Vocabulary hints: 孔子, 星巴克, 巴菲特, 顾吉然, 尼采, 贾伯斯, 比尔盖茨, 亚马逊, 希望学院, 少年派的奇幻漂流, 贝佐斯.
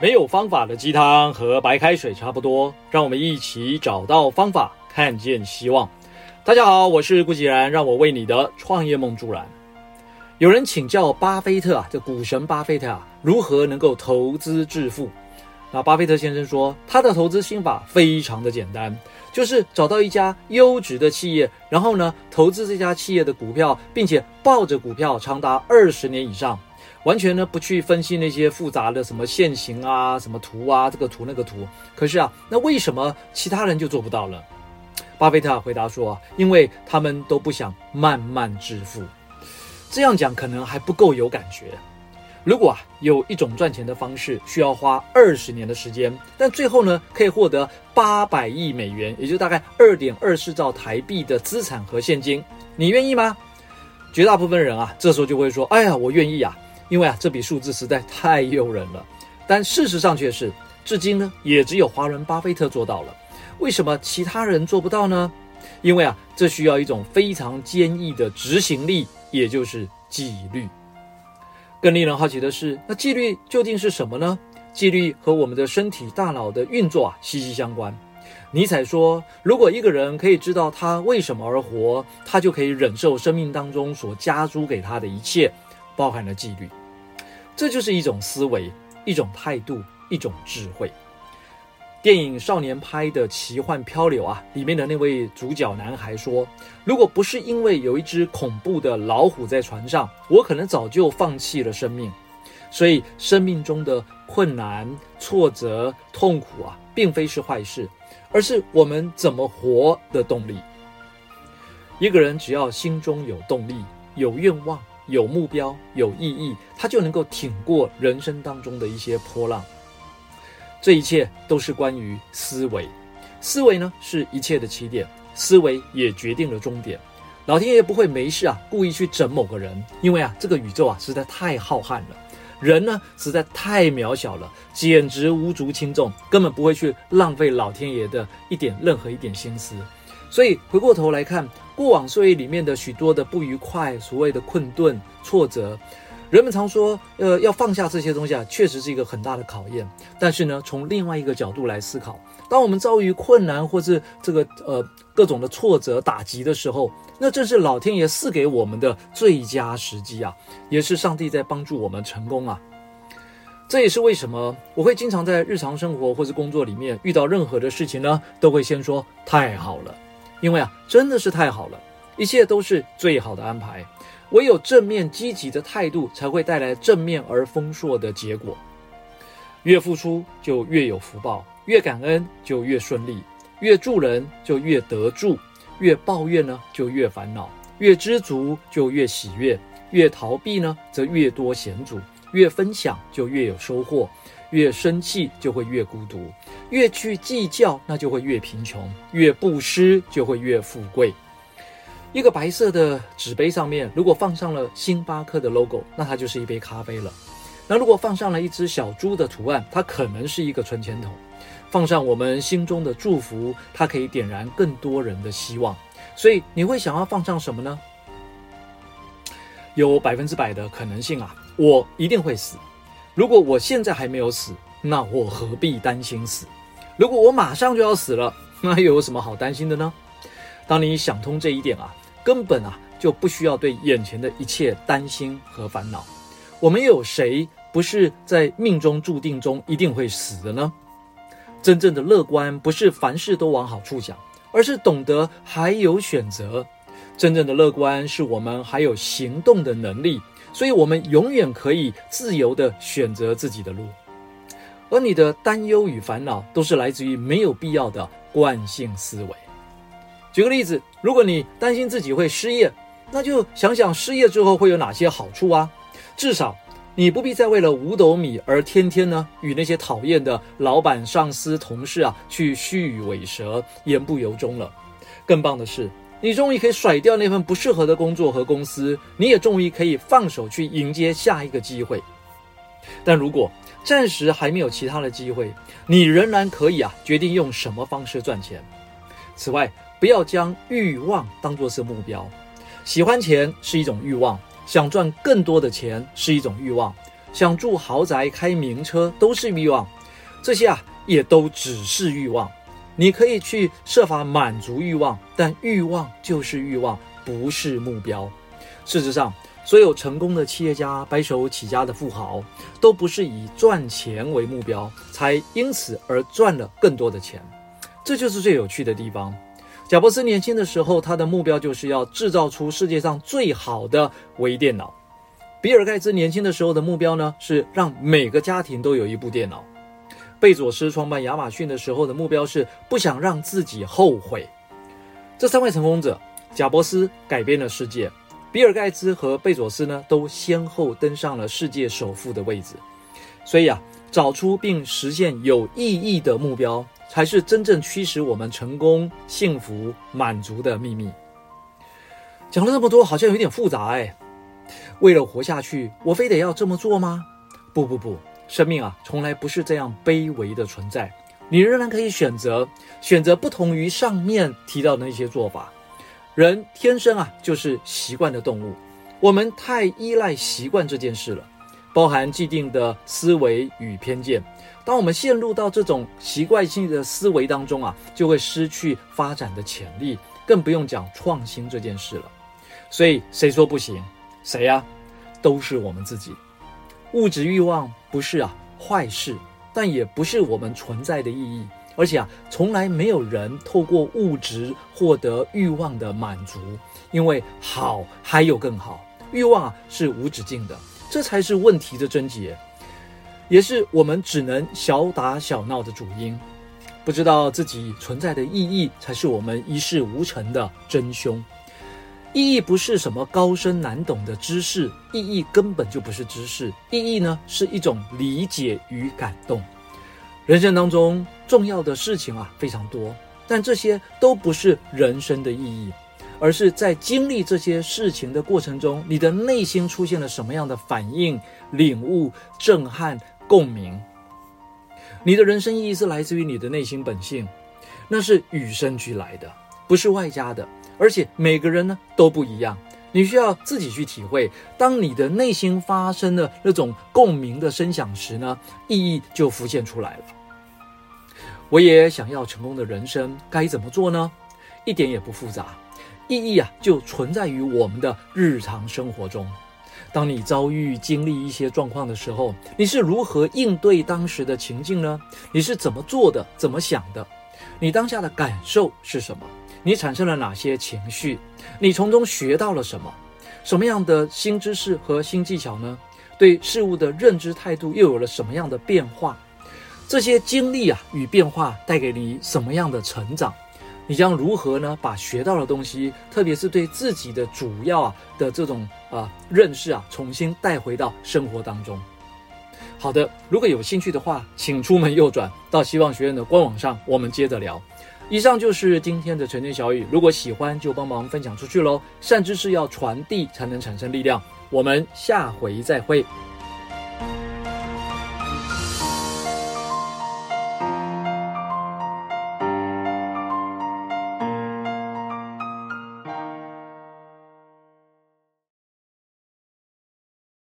没有方法的鸡汤和白开水差不多，让我们一起找到方法，看见希望。大家好，我是顾吉然，让我为你的创业梦助燃。有人请教巴菲特这股神巴菲特如何能够投资致富。那巴菲特先生说，他的投资心法非常的简单，就是找到一家优质的企业，然后呢投资这家企业的股票，并且抱着股票长达20年以上，完全呢不去分析那些复杂的什么线型啊、什么图啊、这个图那个图。可是啊，那为什么其他人就做不到了？巴菲特回答说，因为他们都不想慢慢致富。这样讲可能还不够有感觉。如果有一种赚钱的方式需要花20年的时间，但最后呢可以获得800亿美元，也就大概 2.24 兆台币的资产和现金，你愿意吗？绝大部分人啊这时候就会说，哎呀我愿意啊，因为啊这笔数字实在太诱人了。但事实上却是至今呢也只有华人巴菲特做到了。为什么其他人做不到呢？因为啊这需要一种非常坚毅的执行力，也就是纪律。更令人好奇的是，那纪律究竟是什么呢？纪律和我们的身体大脑的运作息息相关。尼采说，如果一个人可以知道他为什么而活，他就可以忍受生命当中所加诸给他的一切，包含了纪律。这就是一种思维，一种态度，一种智慧。电影《少年派的奇幻漂流》里面的那位主角男孩说，如果不是因为有一只恐怖的老虎在船上，我可能早就放弃了生命。所以生命中的困难、挫折、痛苦并非是坏事，而是我们怎么活的动力。一个人只要心中有动力、有愿望、有目标、有意义，他就能够挺过人生当中的一些波浪。这一切都是关于思维。思维呢是一切的起点，思维也决定了终点。老天爷不会没事故意去整某个人，因为这个宇宙实在太浩瀚了，人呢实在太渺小了，简直无足轻重，根本不会去浪费老天爷的任何一点心思。所以回过头来看，过往岁月里面的许多的不愉快，所谓的困顿、挫折，人们常说要放下这些东西确实是一个很大的考验。但是呢从另外一个角度来思考，当我们遭遇困难或是这个各种的挫折打击的时候，那正是老天爷赐给我们的最佳时机也是上帝在帮助我们成功这也是为什么我会经常在日常生活或是工作里面遇到任何的事情呢都会先说太好了，因为真的是太好了，一切都是最好的安排。唯有正面积极的态度才会带来正面而丰硕的结果。越付出就越有福报，越感恩就越顺利，越助人就越得助，越抱怨呢就越烦恼，越知足就越喜悦，越逃避呢则越多险阻，越分享就越有收获，越生气就会越孤独，越去计较那就会越贫穷，越布施就会越富贵。一个白色的纸杯上面如果放上了星巴克的 logo， 那它就是一杯咖啡了。那如果放上了一只小猪的图案，它可能是一个存钱筒。放上我们心中的祝福，它可以点燃更多人的希望。所以你会想要放上什么呢？有100%的可能性我一定会死。如果我现在还没有死，那我何必担心死？如果我马上就要死了，那又有什么好担心的呢？当你想通这一点根本就不需要对眼前的一切担心和烦恼。我们又有谁不是在命中注定中一定会死的呢？真正的乐观不是凡事都往好处想，而是懂得还有选择。真正的乐观是我们还有行动的能力，所以我们永远可以自由地选择自己的路。而你的担忧与烦恼都是来自于没有必要的惯性思维。举个例子，如果你担心自己会失业，那就想想失业之后会有哪些好处至少你不必再为了5斗米而天天呢与那些讨厌的老板、上司、同事去虚与委蛇、言不由衷了。更棒的是，你终于可以甩掉那份不适合的工作和公司，你也终于可以放手去迎接下一个机会。但如果暂时还没有其他的机会，你仍然可以决定用什么方式赚钱。此外，不要将欲望当作是目标。喜欢钱是一种欲望，想赚更多的钱是一种欲望，想住豪宅、开名车都是欲望，这些也都只是欲望。你可以去设法满足欲望，但欲望就是欲望，不是目标。事实上，所有成功的企业家、白手起家的富豪，都不是以赚钱为目标，才因此而赚了更多的钱。这就是最有趣的地方。贾伯斯年轻的时候，他的目标就是要制造出世界上最好的微电脑。比尔盖茨年轻的时候的目标呢，是让每个家庭都有一部电脑。贝佐斯创办亚马逊的时候的目标是不想让自己后悔。这三位成功者，贾伯斯改变了世界，比尔盖茨和贝佐斯呢，都先后登上了世界首富的位置。所以找出并实现有意义的目标，才是真正驱使我们成功、幸福、满足的秘密。讲了这么多，好像有点复杂为了活下去，我非得要这么做吗？不，生命从来不是这样卑微的存在。你仍然可以选择不同于上面提到的那些做法。人天生就是习惯的动物，我们太依赖习惯这件事了，包含既定的思维与偏见。当我们陷入到这种习惯性的思维当中就会失去发展的潜力，更不用讲创新这件事了。所以谁说不行？谁都是我们自己。物质欲望不是坏事，但也不是我们存在的意义。而且从来没有人透过物质获得欲望的满足，因为好还有更好，欲望是无止境的，这才是问题的症结，也是我们只能小打小闹的主因。不知道自己存在的意义，才是我们一事无成的真凶。意义不是什么高深难懂的知识，意义根本就不是知识，意义呢，是一种理解与感动。人生当中重要的事情非常多，但这些都不是人生的意义，而是在经历这些事情的过程中，你的内心出现了什么样的反应、领悟、震撼、共鸣。你的人生意义是来自于你的内心本性，那是与生俱来的，不是外加的，而且每个人呢都不一样，你需要自己去体会。当你的内心发生了那种共鸣的声响时呢，意义就浮现出来了。我也想要成功的人生，该怎么做呢？一点也不复杂，意义就存在于我们的日常生活中。当你遭遇经历一些状况的时候，你是如何应对当时的情境呢？你是怎么做的？怎么想的？你当下的感受是什么？你产生了哪些情绪？你从中学到了什么？什么样的新知识和新技巧呢？对事物的认知态度又有了什么样的变化？这些经历与变化带给你什么样的成长？你将如何呢把学到的东西，特别是对自己的主要的这种认识重新带回到生活当中。好的，如果有兴趣的话，请出门右转到希望学院的官网上，我们接着聊。以上就是今天的晨间小语，如果喜欢就帮忙分享出去咯，善知识要传递才能产生力量。我们下回再会。